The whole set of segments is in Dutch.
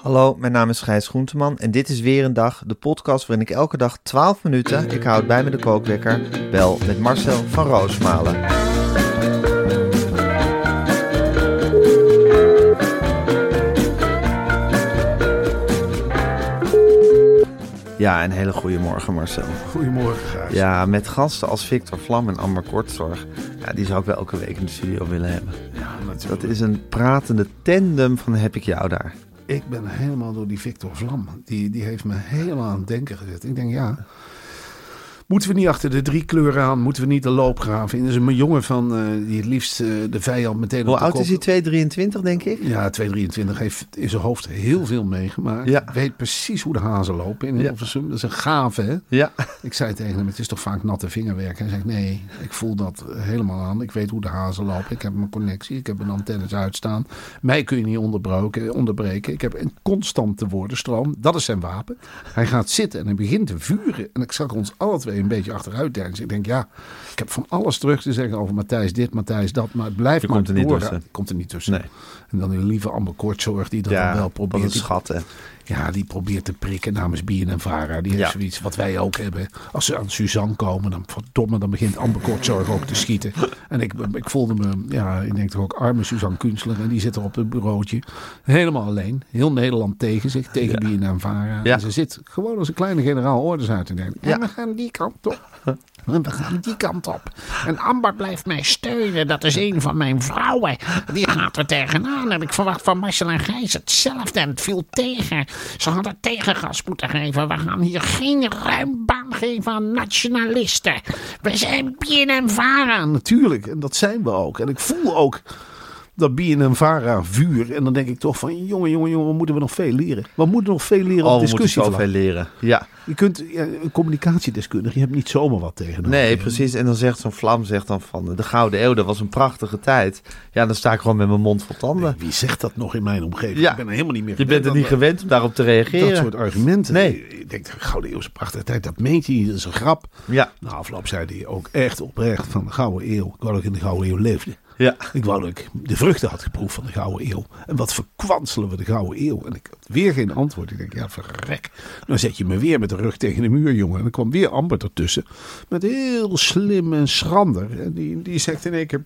Hallo, mijn naam is Gijs Groenteman en dit is weer een dag, de podcast waarin ik elke dag 12 minuten, ik houd bij me de kookwekker, bel met Marcel van Roosmalen. Ja, een hele goede morgen Marcel. Goedemorgen Gijs. Ja, met gasten als Victor Vlam en Amber Kortzorg. Ja, die zou ik wel elke week in de studio willen hebben. Ja, natuurlijk. Dat is een pratende tandem van heb ik jou daar. Ik ben helemaal door die Victor Vlam. Die heeft me helemaal aan het denken gezet. Ik denk, ja, moeten we niet achter de drie kleuren aan? Moeten we niet de loopgraven in? Dat is een jongen van die het liefst de vijand meteen op de kop. Hoe oud is hij? 223, denk ik? Ja, 223. Heeft in zijn hoofd heel veel meegemaakt. Ja. Weet precies hoe de hazen lopen in Hilversum. Ja. Dat is een gave, hè? Ja. Ik zei tegen hem, het is toch vaak natte vingerwerk? Hij zegt, nee, ik voel dat helemaal aan. Ik weet hoe de hazen lopen. Ik heb mijn connectie. Ik heb een antennes uitstaan. Mij kun je niet onderbreken. Ik heb een constante woordenstroom. Dat is zijn wapen. Hij gaat zitten en hij begint te vuren. En ik zag ons alle twee een beetje achteruit denken. Ik denk, ja, ik heb van alles terug te zeggen over Matthijs dit, Matthijs dat, maar het blijft maar door. Komt er niet tussen. Nee. En dan die lieve Amber Kortzorg die dat dan wel probeert. Wat een schat, hè? Ja, die probeert te prikken namens BNNVARA. Die heeft zoiets wat wij ook hebben. Als ze aan Suzanne komen, dan verdomme, dan begint Amber Kortzorg ook te schieten. En ik voelde me, ja, ik denk toch ook arme Suzanne Kuenstler. En die zit er op het bureautje. Helemaal alleen. Heel Nederland tegen zich, tegen BNNVARA. Ja. En ze zit gewoon als een kleine generaal orders uit te denken. Ja. En we gaan die kant op. En we gaan die kant op. En Amber blijft mij steunen. Dat is een van mijn vrouwen. Die gaat er tegenaan. Heb ik verwacht van Marcel en Gijs hetzelfde. En het viel tegen. Ze hadden tegengas moeten geven. We gaan hier geen ruim baan geven aan nationalisten. We zijn BNNVARA. Natuurlijk. En dat zijn we ook. En ik voel ook dat BNNVARA vuur. En dan denk ik toch van jongen, wat moeten we nog veel leren? Wat moeten nog veel leren op discussievlak? Veel leren. Ja. Je kunt een communicatiedeskundige, je hebt niet zomaar wat tegen. Nee, precies. En dan zegt zo'n Vlam van de Gouden Eeuw, dat was een prachtige tijd. Ja, dan sta ik gewoon met mijn mond vol tanden. Nee, wie zegt dat nog in mijn omgeving? Ja. Ik ben er helemaal niet meer. Je bent er niet gewend om daarop te reageren. Dat soort argumenten. Nee. Ik denk, de Gouden Eeuw is een prachtige tijd. Dat meent hij, dat is een grap. Ja. Na afloop zei hij ook echt oprecht van de Gouden Eeuw. Ik wou dat ik in de Gouden Eeuw leefde. Ja. Ik wou dat ik de vruchten had geproefd van de Gouden Eeuw. En wat verkwanselen we de Gouden Eeuw? En ik had weer geen antwoord. Ik denk, ja, verrek. Dan zet je me weer met de rug tegen de muur, jongen. En dan kwam weer Amber ertussen. Met heel slim en schrander. En die zegt in één keer,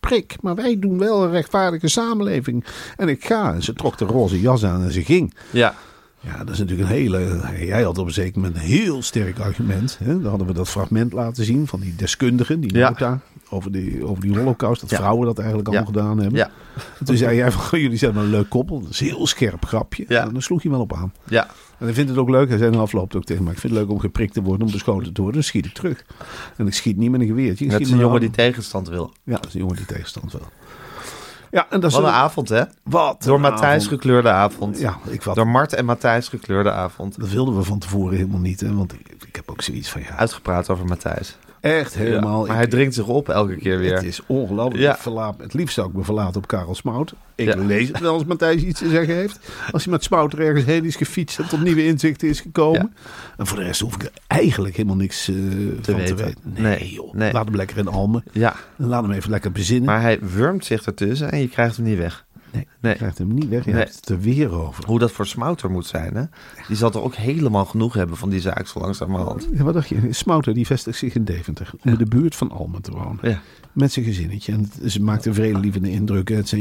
prik. Maar wij doen wel een rechtvaardige samenleving. En ik ga. En ze trok de roze jas aan en ze ging. Ja. Ja, dat is natuurlijk een hele... Jij had op een zeker moment een heel sterk argument. Hè? Dan hadden we dat fragment laten zien van die deskundigen, die nota... Over die Holocaust, dat vrouwen dat eigenlijk allemaal gedaan hebben. Ja. Toen zei jij van, jullie zijn wel een leuk koppel. Dat is een heel scherp grapje. Ja. En dan sloeg hij wel op aan. Ja. En hij vindt het ook leuk. Hij zei dan afloopt ook tegen mij. Ik vind het leuk om geprikt te worden, om beschoten te worden. Dan schiet ik terug. En ik schiet niet met een geweertje. Dat is een jongen die tegenstand wil. Ja, dat is een jongen die tegenstand wil. Ja, en dat is wat een avond, hè? Wat door Matthijs gekleurde avond. Ja, door Mart en Matthijs gekleurde avond. Dat wilden we van tevoren helemaal niet, hè? Want ik heb ook zoiets van... Ja. Uitgepraat over Matthijs. Echt helemaal. Ja, maar hij dringt zich op elke keer weer. Het is ongelooflijk. Ja. Het liefst zou ik me verlaten op Karel Smout. Ik lees het wel als Matthijs iets te zeggen heeft. Als hij met Smout er ergens heen is gefietst en tot nieuwe inzichten is gekomen. Ja. En voor de rest hoef ik er eigenlijk helemaal niks van te weten. Nee, joh. Laat hem lekker in Almen. Ja. En laat hem even lekker bezinnen. Maar hij wurmt zich ertussen en je krijgt hem niet weg. Nee. Je krijgt hem niet weg. Je hebt het er weer over. Hoe dat voor Smouter moet zijn, hè? Die zal er ook helemaal genoeg hebben van die zaak zo langzamerhand. Ja, wat dacht je? Smouter die vestigt zich in Deventer. Om in de buurt van Almen te wonen. Ja. Met zijn gezinnetje. En ze maakt een vredelievende indruk. Het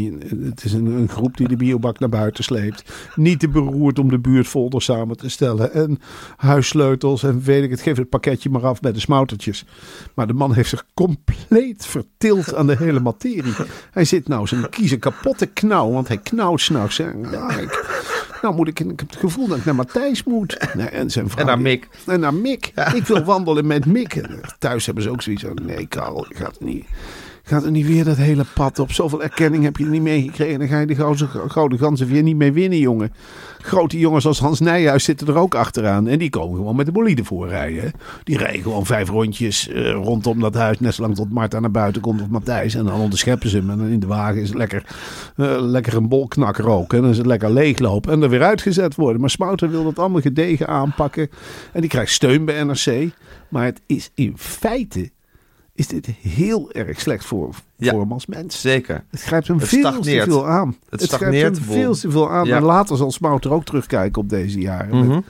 is een groep die de biobak naar buiten sleept. Niet te beroerd om de buurtfolder samen te stellen. En huissleutels en weet ik het. Geef het pakketje maar af bij de Smoutertjes. Maar de man heeft zich compleet vertild aan de hele materie. Hij zit nou zijn kiezen kapot te knauwen. Want hij knauwt s'nachts. Nou moet ik heb het gevoel dat ik naar Matthijs moet. Nee, en zijn vrouw. En naar Mick. Ja. Ik wil wandelen met Mick. En thuis hebben ze ook zoiets van, nee Karel, gaat niet. Gaat er niet weer dat hele pad op. Zoveel erkenning heb je er niet mee gekregen. Dan ga je de gouden ganzen weer niet mee winnen, jongen. Grote jongens als Hans Nijhuis zitten er ook achteraan. En die komen gewoon met de bolide voorrijden. Die rijden gewoon 5 rondjes rondom dat huis. Net zolang tot Marta naar buiten komt of Matthijs. En dan onderscheppen ze hem. En dan in de wagen is het lekker een bolknak roken. En dan is het lekker leeglopen. En er weer uitgezet worden. Maar Smouter wil dat allemaal gedegen aanpakken. En die krijgt steun bij NRC. Maar het is in feite... is dit heel erg slecht voor hem als mens. Zeker. Het grijpt hem veel te veel aan. Het grijpt hem veel te veel aan. Ja. En later zal Smouter ook terugkijken op deze jaren. Mm-hmm.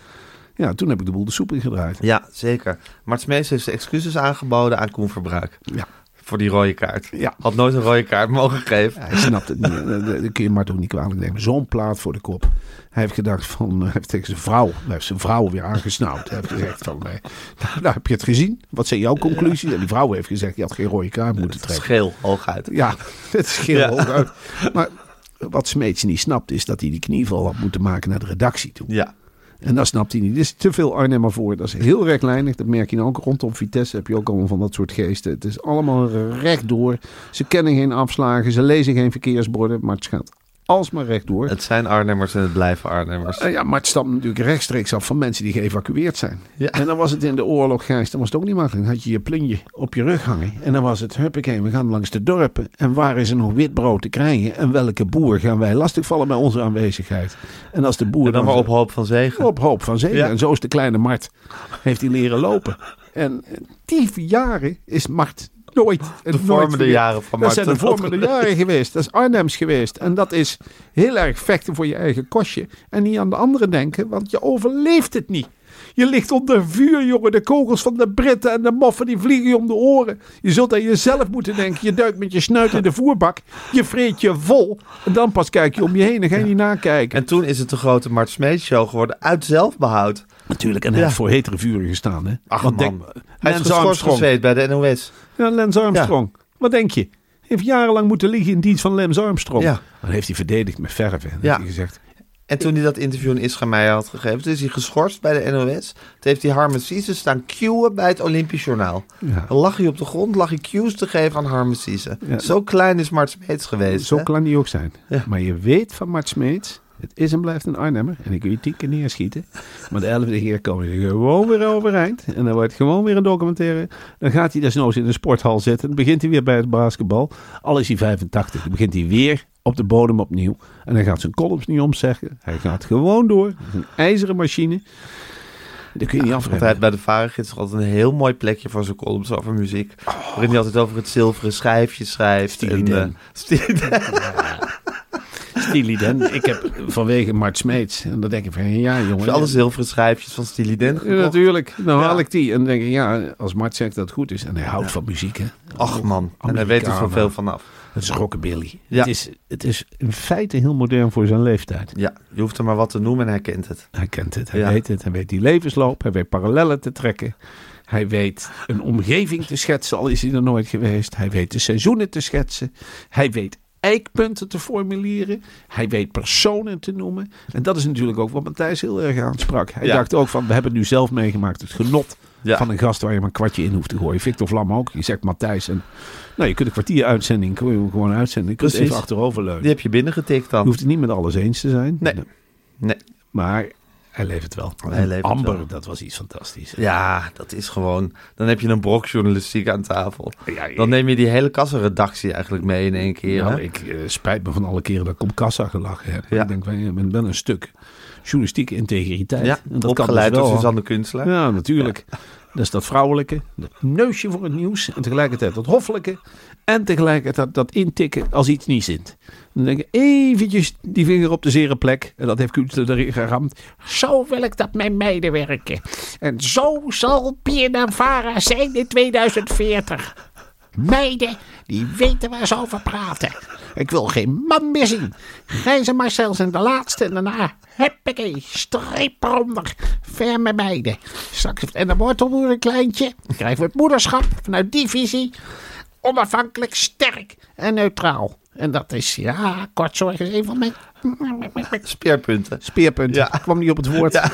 Ja, toen heb ik de boel de soep ingedraaid. Ja, zeker. Mart Smeets heeft zijn excuses aangeboden aan Koen Verbruik. Ja. Voor die rode kaart. Ja. Had nooit een rode kaart mogen geven. Ja, hij snapt het niet. Dat kun je Mart ook niet kwalijk nemen. Zo'n plaat voor de kop. Hij heeft gedacht van... Hij heeft tegen zijn vrouw... Hij heeft zijn vrouw weer aangesnauwd. Hij heeft gezegd van... Nou, heb je het gezien? Wat zijn jouw conclusies? En die vrouw heeft gezegd... Je had geen rode kaart moeten trekken. Scheel hooguit. Ja, het scheel hooguit. Maar wat Smeets niet snapt... is dat hij die knieval had moeten maken naar de redactie toe. Ja. En dat snapt hij niet. Er is te veel Arnhemmer voor. Dat is heel rechtlijnig. Dat merk je nou ook. Rondom Vitesse heb je ook allemaal van dat soort geesten. Het is allemaal rechtdoor. Ze kennen geen afslagen. Ze lezen geen verkeersborden. Maar het gaat alsmaar rechtdoor. Het zijn Arnhemmers en het blijven Arnhemmers. Ja, maar het stamt natuurlijk rechtstreeks af van mensen die geëvacueerd zijn. Ja. En dan was het in de oorlog, Gijs. Dan was het ook niet makkelijk. Dan had je je plunje op je rug hangen. En dan was het, huppakee, we gaan langs de dorpen. En waar is er nog wit brood te krijgen? En welke boer gaan wij lastigvallen bij onze aanwezigheid? En als de boer... En dan maar op hoop van zegen. Op hoop van zegen. Ja. En zo is de kleine Mart. Heeft hij leren lopen. En die jaren is Mart... Dat zijn de vormende jaren geweest. Dat is Arnhems geweest. En dat is heel erg vechten voor je eigen kostje. En niet aan de anderen denken, want je overleeft het niet. Je ligt onder vuur, jongen. De kogels van de Britten en de moffen, die vliegen je om de oren. Je zult aan jezelf moeten denken. Je duikt met je snuit in de voerbak. Je vreet je vol. En dan pas kijk je om je heen en ga je niet nakijken. En toen is het de grote Mart Smeets show geworden. Uit zelfbehoud. Natuurlijk, en hij heeft voor hetere vuren gestaan. Hè? Ach, man. Hij is geschorst bij de NOS. Ja, Lens Armstrong. Ja. Wat denk je? Hij heeft jarenlang moeten liggen in dienst van Lens Armstrong. Ja. Dan heeft hij verdedigd met verven. En heeft hij gezegd... En toen hij dat interview in Ischameijer had gegeven... toen is hij geschorst bij de NOS. Toen heeft hij Harme Sise staan cueën bij het Olympisch Journaal. Ja. Dan lag hij op de grond, lag hij cues te geven aan Harme Sise. Ja. Zo klein is Mart Smeets geweest. Zo klein die ook zijn. Ja. Maar je weet van Mart Smeets... Het is en blijft een Arnhemmer. En ik kun je 10 keer neerschieten. Maar de 11e keer komen ze gewoon weer overeind. En dan wordt het gewoon weer een documentaire. Dan gaat hij desnoods in de sporthal zitten. Dan begint hij weer bij het basketbal. Al is hij 85. Dan begint hij weer op de bodem opnieuw. En hij gaat zijn columns niet omzeggen. Hij gaat gewoon door. Dat is een ijzeren machine. Dat kun je niet afremmen. Altijd bij de VARA-gids altijd een heel mooi plekje voor zijn columns over muziek. Waarin hij altijd over het zilveren schijfje schrijft. Steely Dan. Ik heb vanwege Mart Smeets. En dan denk ik van ja, jongen. Alle zilveren schijfjes van Steely Dan gekocht. Ja, natuurlijk. Dan haal ik die. En dan denk ik ja, als Mart zegt dat het goed is. En hij houdt van muziek. Hè. Ach man. En hij weet er zoveel vanaf. Het is rockabilly. Ja. Het is in feite heel modern voor zijn leeftijd. Ja, je hoeft er maar wat te noemen en hij kent het. Hij kent het. Hij weet het. Hij weet die levensloop. Hij weet parallellen te trekken. Hij weet een omgeving te schetsen. Al is hij er nooit geweest. Hij weet de seizoenen te schetsen. Hij weet eikpunten te formuleren. Hij weet personen te noemen. En dat is natuurlijk ook wat Matthijs heel erg aansprak. Hij dacht ook van, we hebben het nu zelf meegemaakt. Het genot van een gast waar je maar een kwartje in hoeft te gooien. Victor Vlam ook. Je zegt Matthijs. En, nou, je kunt een kwartier uitzending gewoon uitzenden. Je kunt even achteroverleunen. Die heb je binnengetikt dan. Je hoeft het niet met alles eens te zijn. Nee. Maar... Hij levert wel. Amber, dat was iets fantastisch. Hè? Ja, dat is gewoon... Dan heb je een brok journalistiek aan tafel. Ja, dan neem je die hele kassaredactie eigenlijk mee in één keer. Nou, ik spijt me van alle keren dat ik om kassa gelachen heb. Ja. Ik denk, ik ben een stuk. journalistieke integriteit. Ja, en dat opgeleid kan dus door Suzanne Kuenstler. Ja, natuurlijk. Ja. Dus dat vrouwelijke, dat neusje voor het nieuws en tegelijkertijd dat hoffelijke en tegelijkertijd dat intikken als iets niet zint. Dan denk ik eventjes die vinger op de zere plek en dat heeft Kuenstler erin geramd. Zo wil ik dat mijn meiden werken. En zo zal BNNVARA zijn in 2040. Meiden die weten waar ze over praten. Ik wil geen man meer zien. Gijs en Marcel zijn de laatste. En daarna, heppakee, streep eronder. Ferme meiden. Straks heeft en de wortelboer een kleintje. Dan krijgen we het moederschap vanuit die visie. Onafhankelijk, sterk en neutraal. En dat is, ja, Kortzorg is een van mijn... Speerpunten. Speerpunten. Ja. Ik kwam niet op het woord. Ja.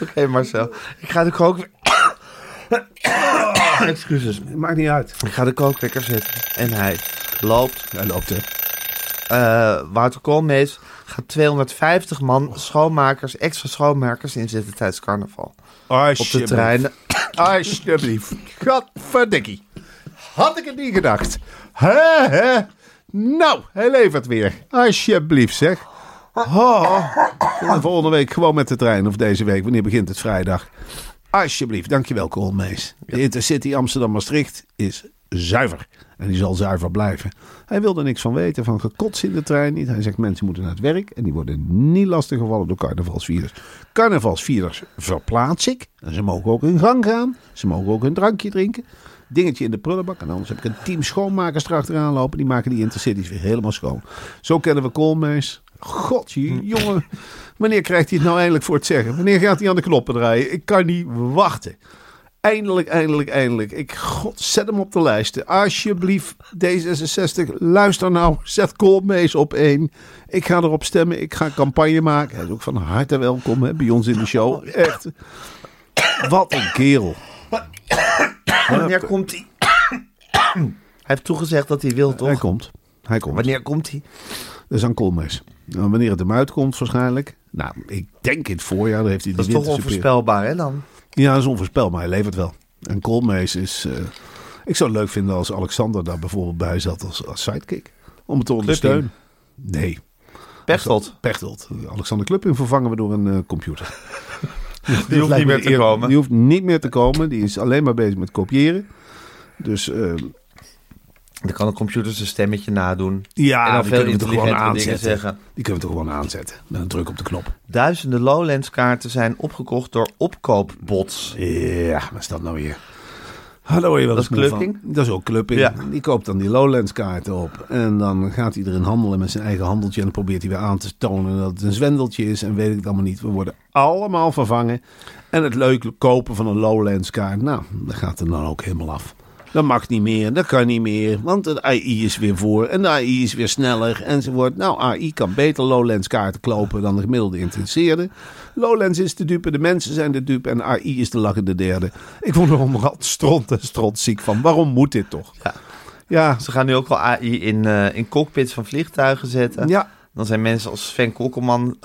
Oké, Marcel. Ik ga natuurlijk ook... Excuses, maakt niet uit. Ik ga de kookwekker zetten. En hij loopt Wouter Koolmees gaat 250 man schoonmakers, extra schoonmakers inzetten tijdens carnaval. Op de treinen. Alsjeblieft. Godverdikkie. Had ik het niet gedacht. He. Nou, hij levert weer. Alsjeblieft zeg. Volgende week gewoon met de trein. Of deze week, wanneer begint het? Vrijdag. Alsjeblieft, dankjewel Koolmees. De Intercity Amsterdam-Maastricht is zuiver. En die zal zuiver blijven. Hij wil er niks van weten, van gekots in de trein niet. Hij zegt mensen moeten naar het werk en die worden niet lastiggevallen door carnavalsvierders. Carnavalsvierders verplaats ik. En ze mogen ook hun gang gaan. Ze mogen ook hun drankje drinken. Dingetje in de prullenbak. En anders heb ik een team schoonmakers erachteraan lopen. Die maken die Intercities weer helemaal schoon. Zo kennen we Koolmees. God, jongen. Wanneer krijgt hij het nou eindelijk voor het zeggen? Wanneer gaat hij aan de knoppen draaien? Ik kan niet wachten. Eindelijk. God, zet hem op de lijsten. Alsjeblieft, D66, luister nou. Zet Koolmees op 1. Ik ga erop stemmen. Ik ga campagne maken. Hij is ook van harte welkom hè, bij ons in de show. Echt. Wat een kerel. Wanneer komt hij? Hij heeft toegezegd dat hij wil, toch? Hij komt. Wanneer komt hij? Dat is aan Koolmees. Nou, wanneer het hem uitkomt waarschijnlijk. Nou, ik denk in het voorjaar. Dan heeft hij dat is toch onvoorspelbaar, hè dan? Ja, dat is onvoorspelbaar. Hij levert wel. En Koolmees is... ik zou het leuk vinden als Alexander daar bijvoorbeeld bij zat als sidekick. Om het te ondersteunen. Nee. Pechtold. Alexander Klupping vervangen we door een computer. Die hoeft niet meer te komen. Die hoeft niet meer te komen. Die is alleen maar bezig met kopiëren. Dus... dan kan de computer zijn stemmetje nadoen. Ja, en dan veel intelligente zeggen. Die kunnen we toch gewoon aanzetten. Met een druk op de knop. Duizenden Lowlands kaarten zijn opgekocht door opkoopbots. Ja, wat is dat nou weer? Hallo, je wel eens Klupping? Dat is ook Klupping. Ja. Die koopt dan die Lowlands kaarten op. En dan gaat hij erin handelen met zijn eigen handeltje. En dan probeert hij weer aan te tonen dat het een zwendeltje is. En weet ik het allemaal niet. We worden allemaal vervangen. En het leuk kopen van een Lowlands kaart. Nou, dat gaat er dan ook helemaal af. Dat mag niet meer, dat kan niet meer, want de AI is weer voor en de AI is weer sneller enzovoort. Nou, AI kan beter Lowlands kaarten klopen dan de gemiddelde interesseerde. Lowlands is de dupe, de mensen zijn de dupe en AI is de lachende derde. Ik word er omrand stront ziek van. Waarom moet dit toch? Ja. Ze gaan nu ook al AI in cockpits van vliegtuigen zetten. Ja. Dan zijn mensen als Sven Kokkelman,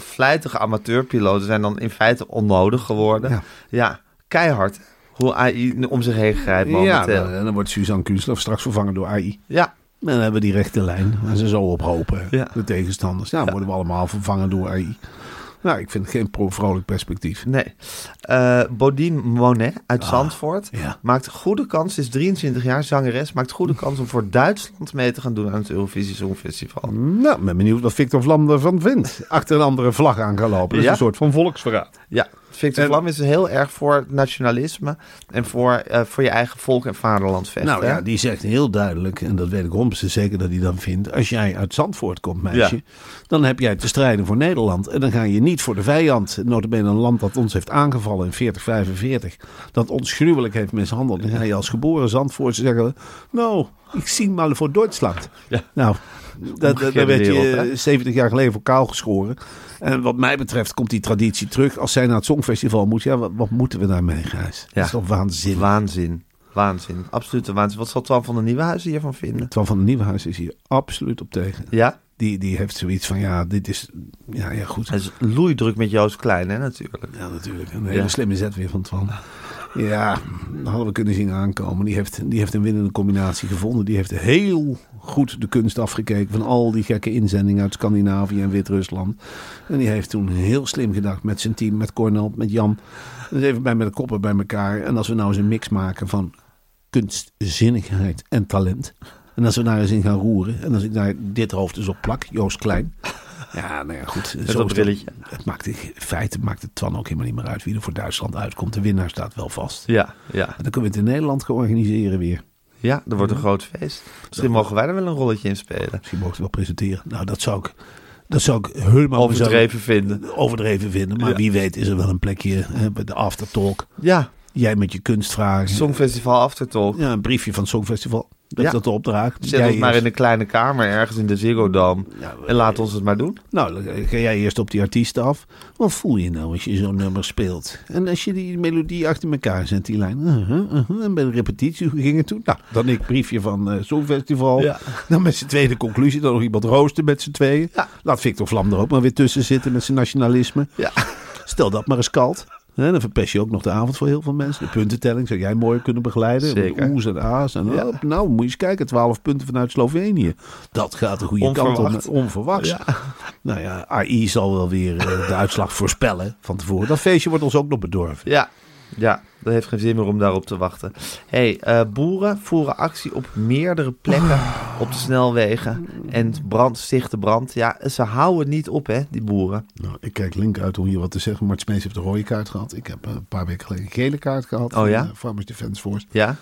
vlijtige amateurpiloten, zijn dan in feite onnodig geworden. Ja keihard. Hoe AI om zich heen grijpt momenteel. Ja, dan wordt Suzanne Kuenstler straks vervangen door AI. Ja. En dan hebben we die rechte lijn. Waar ze zo op hopen, de tegenstanders. Nou, worden we allemaal vervangen door AI. Nou, ik vind het geen vrolijk perspectief. Nee. Bodine Monet uit Zandvoort. Ja. Maakt goede kans, is 23 jaar, zangeres. Maakt goede kans om voor Duitsland mee te gaan doen aan het Eurovisie Songfestival. Nou, ben benieuwd wat Victor Vlam ervan vindt. Achter een andere vlag aan gaan lopen. Dat is een soort van volksverraad. Ja. Victor Vlam is heel erg voor nationalisme en voor je eigen volk en vaderland vechten. Nou ja, die zegt heel duidelijk, en dat weet ik Romse zeker dat hij dan vindt, als jij uit Zandvoort komt, meisje, dan heb jij te strijden voor Nederland. En dan ga je niet voor de vijand, nota bene een land dat ons heeft aangevallen in 4045, dat ons gruwelijk heeft mishandeld. Dan ga je als geboren Zandvoortse zeggen, nou, ik zing maar voor Duitsland. Ja. Nou, daar werd je 70 jaar geleden voor kaal geschoren. En wat mij betreft komt die traditie terug. Als zij naar het Songfestival moet, wat moeten we daarmee, Gijs? Ja. Dat is toch waanzin? Waanzin. Absolute waanzin. Wat zal Twan van den Nieuwenhuizen hiervan vinden? Twan van den Nieuwenhuizen is hier absoluut op tegen. Ja? Die heeft zoiets van, dit is... Ja, goed. Hij is loeidruk met Joost Klein, hè, natuurlijk. Ja, natuurlijk. Een hele slimme zet weer van Twan. Ja, dat hadden we kunnen zien aankomen. Die heeft een winnende combinatie gevonden. Die heeft heel goed de kunst afgekeken van al die gekke inzendingen uit Scandinavië en Wit-Rusland. En die heeft toen heel slim gedacht met zijn team, met Cornel, met Jan. Dus even bij met de koppen bij elkaar. En als we nou eens een mix maken van kunstzinnigheid en talent. En als we daar eens in gaan roeren. En als ik daar dit hoofd eens op plak, Joost Klein. Ja, nou ja, goed. Zo brilletje. Het maakt in feite maakt het Twan ook helemaal niet meer uit wie er voor Duitsland uitkomt. De winnaar staat wel vast. Ja, ja. En dan kunnen we het in Nederland gaan organiseren weer. Ja, er wordt een groot feest. Misschien mogen wij er wel een rolletje in spelen. Misschien mogen we het wel presenteren. Nou, dat zou ik helemaal overdreven vinden. Maar wie weet is er wel een plekje bij de aftertalk. Ja. Jij met je kunstvragen. Songfestival aftertalk. Ja, een briefje van het Songfestival. Dat de opdracht. Zet ons maar in een kleine kamer ergens in de Ziggo Dome. Ja, en laat ons het maar doen. Nou, dan ga jij eerst op die artiesten af. Wat voel je nou als je zo'n nummer speelt? En als je die melodie achter elkaar zet, die lijn. En bij de repetitie ging het toen. Nou, dan ik briefje van Songfestival. Ja. Dan met z'n tweede conclusie. Dan nog iemand roosten met z'n tweeën. Ja. Laat Victor Vlam er ook maar weer tussen zitten met zijn nationalisme. Ja. Stel dat maar eens kalt. En dan verpest je ook nog de avond voor heel veel mensen. De puntentelling zou jij mooi kunnen begeleiden. Zeker. Met oes en a's. En ja. Nou, moet je eens kijken. 12 punten vanuit Slovenië. Dat gaat de goede kant op. Onverwachts. Ja. Nou ja, AI zal wel weer de uitslag voorspellen van tevoren. Dat feestje wordt ons ook nog bedorven. Ja, ja, dat heeft geen zin meer om daarop te wachten. Boeren voeren actie op meerdere plekken op de snelwegen. En brand. Ja, ze houden niet op, hè, die boeren. Nou, ik kijk link uit om hier wat te zeggen. Mart Smeets heeft de rode kaart gehad. Ik heb een paar weken geleden een gele kaart gehad. Oh ja? Van, Farmers Defence Force. Ja.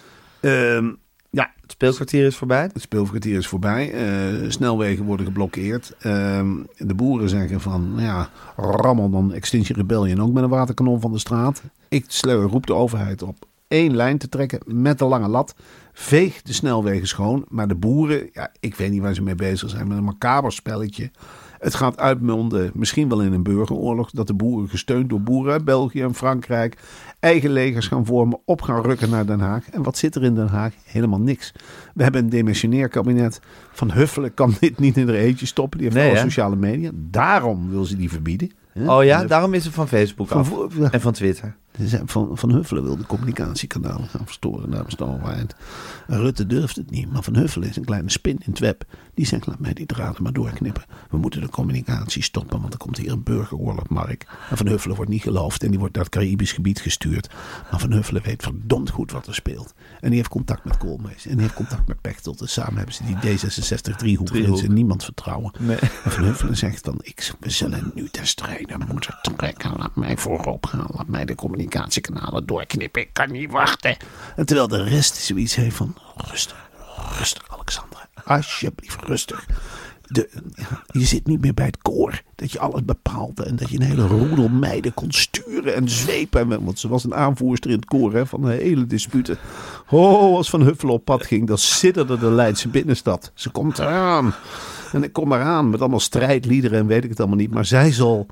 Ja. Het speelkwartier is voorbij. Snelwegen worden geblokkeerd. De boeren zeggen van, ja, rammel dan Extinction Rebellion ook met een waterkanon van de straat. Ik roep de overheid op 1 lijn te trekken met de lange lat. Veeg de snelwegen schoon. Maar de boeren, ja, ik weet niet waar ze mee bezig zijn, met een macaber spelletje. Het gaat uitmonden, misschien wel in een burgeroorlog, dat de boeren gesteund door boeren uit België en Frankrijk eigen legers gaan vormen, op gaan rukken naar Den Haag. En wat zit er in Den Haag? Helemaal niks. We hebben een demissionair kabinet. Van Huffelen kan dit niet in haar eentje stoppen. Die heeft alle sociale media. Daarom wil ze die verbieden. Oh ja, daarom is ze van Facebook af. En van Twitter. Van Huffelen wil de communicatiekanalen gaan verstoren namens de overheid. Rutte durft het niet, maar Van Huffelen is een kleine spin in het web. Die zegt, laat mij die draden maar doorknippen. We moeten de communicatie stoppen, want er komt hier een burgeroorlog, Mark. En Van Huffelen wordt niet geloofd en die wordt naar het Caribisch gebied gestuurd. Maar Van Huffelen weet verdomd goed wat er speelt. En die heeft contact met Koolmees. En die heeft contact met Pechtold. En samen hebben ze die D66-driehoek waarin ze niemand vertrouwen. Nee. En Van Huffelen zegt dan, we zullen nu ter strijde moeten trekken. Laat mij voorop gaan, laat mij de communicatiekanalen doorknippen. Ik kan niet wachten. En terwijl de rest zoiets heeft van, rustig Alexandra. Alsjeblieft, rustig. Je zit niet meer bij het koor. Dat je alles bepaalde en dat je een hele roedel meiden kon sturen en zwepen. Want ze was een aanvoerster in het koor, hè, van de hele disputen. Als Van Huffelen op pad ging, dan sidderde de Leidse binnenstad. Ze komt eraan. En ik kom eraan met allemaal strijdliederen en weet ik het allemaal niet. Maar zij zal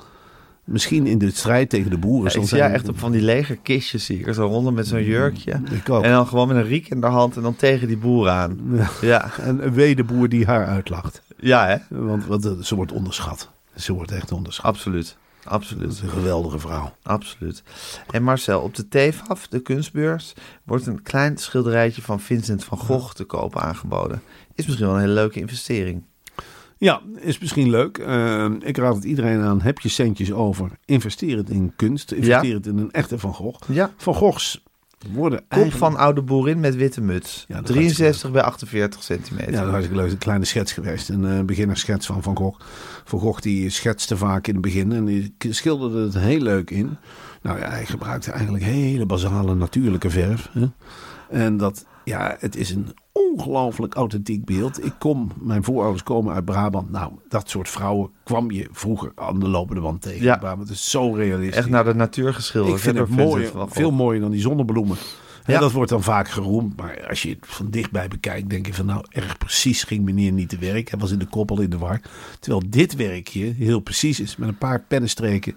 misschien in de strijd tegen de boeren. Ja, ik zie echt op van die legerkistjes zie ik er zo ronden met zo'n jurkje. Ik ook. En dan gewoon met een riek in de hand en dan tegen die boer aan. Ja. En wee de boer die haar uitlacht. Ja, hè? Want ze wordt onderschat. Ze wordt echt onderschat. Absoluut. Dat is een geweldige vrouw. Absoluut. En Marcel, op de Tefaf, de kunstbeurs, wordt een klein schilderijtje van Vincent van Gogh te koop aangeboden. Is misschien wel een hele leuke investering. Ja, is misschien leuk. Ik raad het iedereen aan. Heb je centjes over? Investeer het in kunst. Investeer het in een echte Van Gogh. Ja. Van Goghs worden eigenlijk van oude boerin met witte muts. Ja, 63 bij 48 centimeter. Ja, dat was leuk. Een kleine schets geweest. Een beginnerschets van Gogh. Van Gogh die schetste vaak in het begin. En die schilderde het heel leuk in. Nou ja, hij gebruikte eigenlijk hele basale natuurlijke verf. Hè? En dat, ja, het is een ongelooflijk authentiek beeld. Mijn voorouders komen uit Brabant. Nou, dat soort vrouwen kwam je vroeger aan de lopende wand tegen. Ja. Brabant is zo realistisch. Echt naar de natuur geschilderd. Ik vind het mooier, veel mooier dan die zonnebloemen. Ja. En dat wordt dan vaak geroemd. Maar als je het van dichtbij bekijkt, denk je van nou, erg precies ging meneer niet te werk. Hij was in de koppel in de war. Terwijl dit werkje heel precies is. Met een paar pennenstreken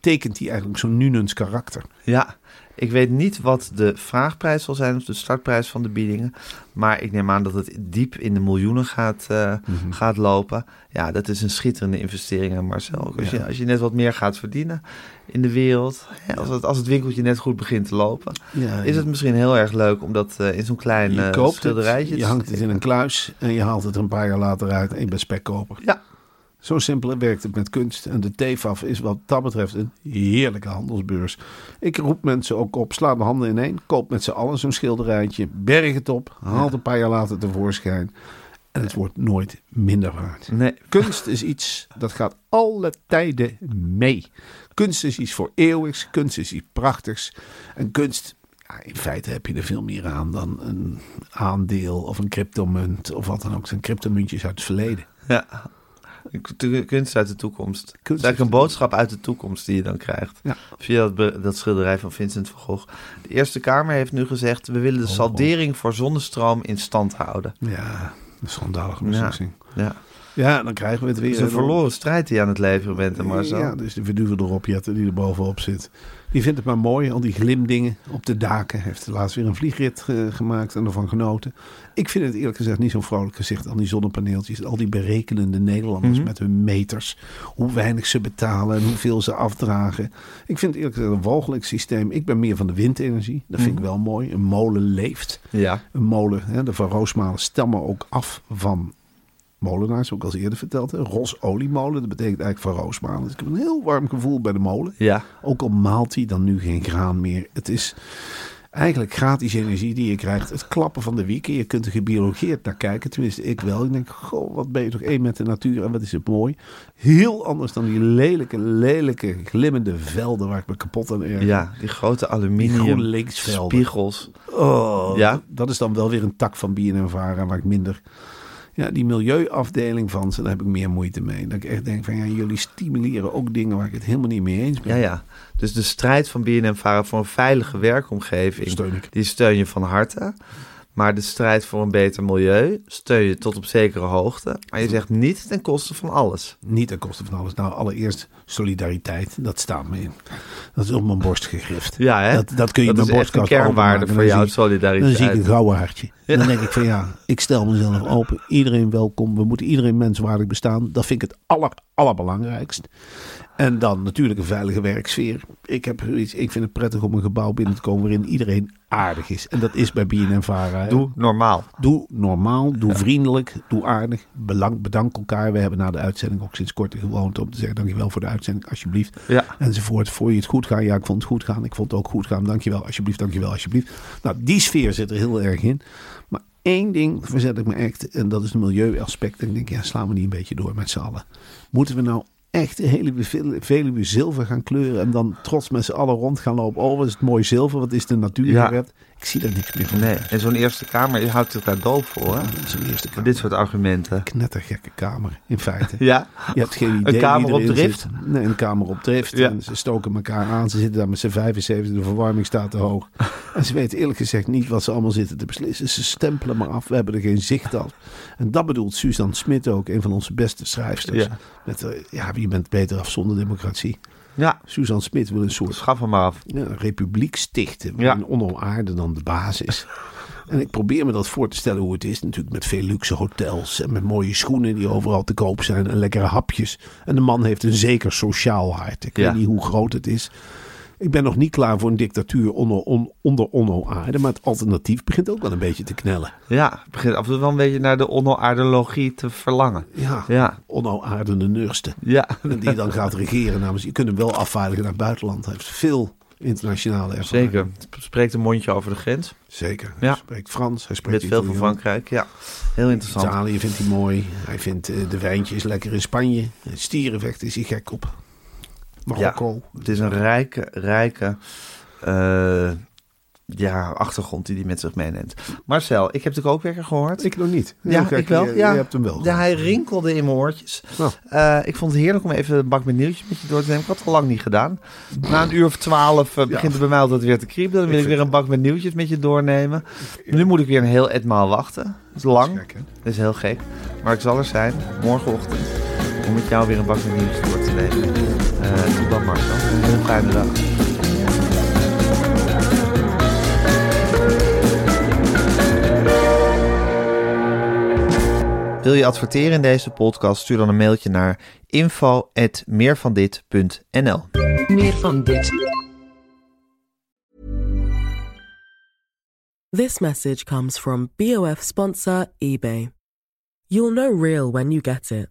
tekent hij eigenlijk zo'n Nunens karakter. Ja. Ik weet niet wat de vraagprijs zal zijn of de startprijs van de biedingen. Maar ik neem aan dat het diep in de miljoenen gaat lopen. Ja, dat is een schitterende investering aan Marcel. Als je net wat meer gaat verdienen in de wereld, als het winkeltje net goed begint te lopen, is het misschien heel erg leuk om dat in zo'n klein schilderijtje te hangt het in een kluis en je haalt het er een paar jaar later uit en je bent spekkoper. Ja. Zo simpel werkt het met kunst. En de Tefaf is wat dat betreft een heerlijke handelsbeurs. Ik roep mensen ook op, sla de handen ineen. Koop met z'n allen zo'n schilderijtje. Berg het op, haal het een paar jaar later tevoorschijn. En het wordt nooit minder waard. Nee. Kunst is iets dat gaat alle tijden mee. Kunst is iets voor eeuwigs. Kunst is iets prachtigs. En kunst, in feite heb je er veel meer aan dan een aandeel of een cryptomunt. Of wat dan ook. Zijn cryptomuntjes uit het verleden. Ja. Kunst uit de toekomst. Het is eigenlijk een boodschap uit de toekomst die je dan krijgt. Ja. Via dat schilderij van Vincent van Gogh. De Eerste Kamer heeft nu gezegd, we willen de saldering voor zonnestroom in stand houden. Ja, een schandalige beslissing. Ja, dan krijgen we het weer. Het is een verloren strijd die je aan het leveren bent. En Marcel. Ja, dus de verduwde ropjetter die er bovenop zit. Die vindt het maar mooi, al die glimdingen op de daken. Heeft laatst weer een vliegrit gemaakt en ervan genoten. Ik vind het eerlijk gezegd niet zo'n vrolijk gezicht. Al die zonnepaneeltjes, al die berekenende Nederlanders met hun meters. Hoe weinig ze betalen en hoeveel ze afdragen. Ik vind het eerlijk gezegd een walgelijk systeem. Ik ben meer van de windenergie. Dat vind ik wel mooi. Een molen leeft. Ja. Een molen, de Van Roosmalen stammen ook af van molenaars, ook als eerder verteld. Rosoliemolen, dat betekent eigenlijk Van Roosmalen. Dus ik heb een heel warm gevoel bij de molen. Ja. Ook al maalt hij dan nu geen graan meer. Het is eigenlijk gratis energie die je krijgt. Het klappen van de wieken. Je kunt er gebiologeerd naar kijken. Tenminste, ik wel. Ik denk, goh, wat ben je toch één met de natuur. En wat is het mooi. Heel anders dan die lelijke, glimmende velden waar ik me kapot aan erger. Ja, die grote aluminium spiegels. Oh, ja? Dat is dan wel weer een tak van BNNVARA waar ik minder... Ja, die milieuafdeling van ze, daar heb ik meer moeite mee. Dat ik echt denk van, ja, jullie stimuleren ook dingen waar ik het helemaal niet mee eens ben. Ja. Dus de strijd van BNNVARA voor een veilige werkomgeving, die steun je van harte. Maar de strijd voor een beter milieu steun je tot op zekere hoogte. Maar je zegt niet ten koste van alles. Niet ten koste van alles. Nou, allereerst solidariteit, dat staat me in. Dat is op mijn borst gegrift. Ja, hè? Dat kun je dat mijn borst een kernwaarde voor jouw solidariteit. Dan zie ik een gouden hartje. Ja. Dan denk ik van ja, ik stel mezelf open. Iedereen welkom. We moeten iedereen menswaardig bestaan. Dat vind ik het allerbelangrijkst. En dan natuurlijk een veilige werksfeer. Ik vind het prettig om een gebouw binnen te komen waarin iedereen aardig is. En dat is bij BNNVARA. Doe normaal, vriendelijk, doe aardig. Bedank elkaar. We hebben na de uitzending ook sinds kort de gewoonte om te zeggen dankjewel voor de uitzending, alsjeblieft. Ja. Enzovoort. Vond je het goed gaan? Ja, ik vond het goed gaan. Ik vond het ook goed gaan. Dankjewel, alsjeblieft. Nou, die sfeer zit er heel erg in. Maar één ding verzet ik me echt. En dat is het milieuaspect. En ik denk, slaan we niet een beetje door met z'n allen. Moeten we nou echt de hele Veluwe zilver gaan kleuren en dan trots met z'n allen rond gaan lopen. Oh, wat is het mooi zilver, wat is de natuur gered. Ik zie daar niks meer van. Nee, en zo'n Eerste Kamer, je houdt zich daar doof voor, hè? Zo'n Eerste Kamer. Dit soort argumenten. Knettergekke kamer, in feite. Ja? Je hebt geen idee. Een kamer op drift? Nee, een kamer op drift. Ja. En ze stoken elkaar aan, ze zitten daar met z'n 75, de verwarming staat te hoog. En ze weten eerlijk gezegd niet wat ze allemaal zitten te beslissen. Ze stempelen maar af, we hebben er geen zicht op. En dat bedoelt Suzanne Smit ook, een van onze beste schrijfsters. Ja. Je bent beter af zonder democratie. Ja. Suzanne Smit wil een soort... Schaf hem af. Een republiek stichten. Waarin Onno Aerden dan de baas is. En ik probeer me dat voor te stellen hoe het is. Natuurlijk met veel luxe hotels. En met mooie schoenen die overal te koop zijn. En lekkere hapjes. En de man heeft een zeker sociaal hart. Ik weet niet hoe groot het is. Ik ben nog niet klaar voor een dictatuur onder Onno Aerden. Maar het alternatief begint ook wel een beetje te knellen. Ja, het begint af en toe wel een beetje naar de Onno Aerdenologie te verlangen. Ja. Onno Aerden de nurste. Ja. En die dan gaat regeren namens... Je kunt hem wel afvaardigen naar het buitenland. Hij heeft veel internationale ervaring. Zeker. Het spreekt een mondje over de grens. Zeker. Hij spreekt Frans. Hij spreekt veel van Frankrijk. Ja, heel interessant. Italië vindt hij mooi. Hij vindt de wijntjes lekker in Spanje. Stierenvechten is hij gek op. Marokko. Ja, het is een rijke achtergrond die hij met zich meeneemt. Marcel, ik heb de kookwekker gehoord. Ik nog niet. Ik wel. Je hebt hem wel gehoord. Hij rinkelde in mijn oortjes. Nou. Ik vond het heerlijk om even een bak met nieuwtjes met je door te nemen. Ik had het al lang niet gedaan. Na een uur of 12 begint het bij mij altijd weer te kriebelen. Dan wil ik weer een bak met nieuwtjes met je doornemen. Nu moet ik weer een heel etmaal wachten. Dat is lang. Dat is heel gek. Maar ik zal er zijn morgenochtend om met jou weer een bak met nieuwtjes door te nemen. Tot dan, Marcel. Een fijne dag. Wil je adverteren in deze podcast? Stuur dan een mailtje naar info@meervandit.nl. Meer van dit. This message comes from BOF sponsor eBay. You'll know real when you get it.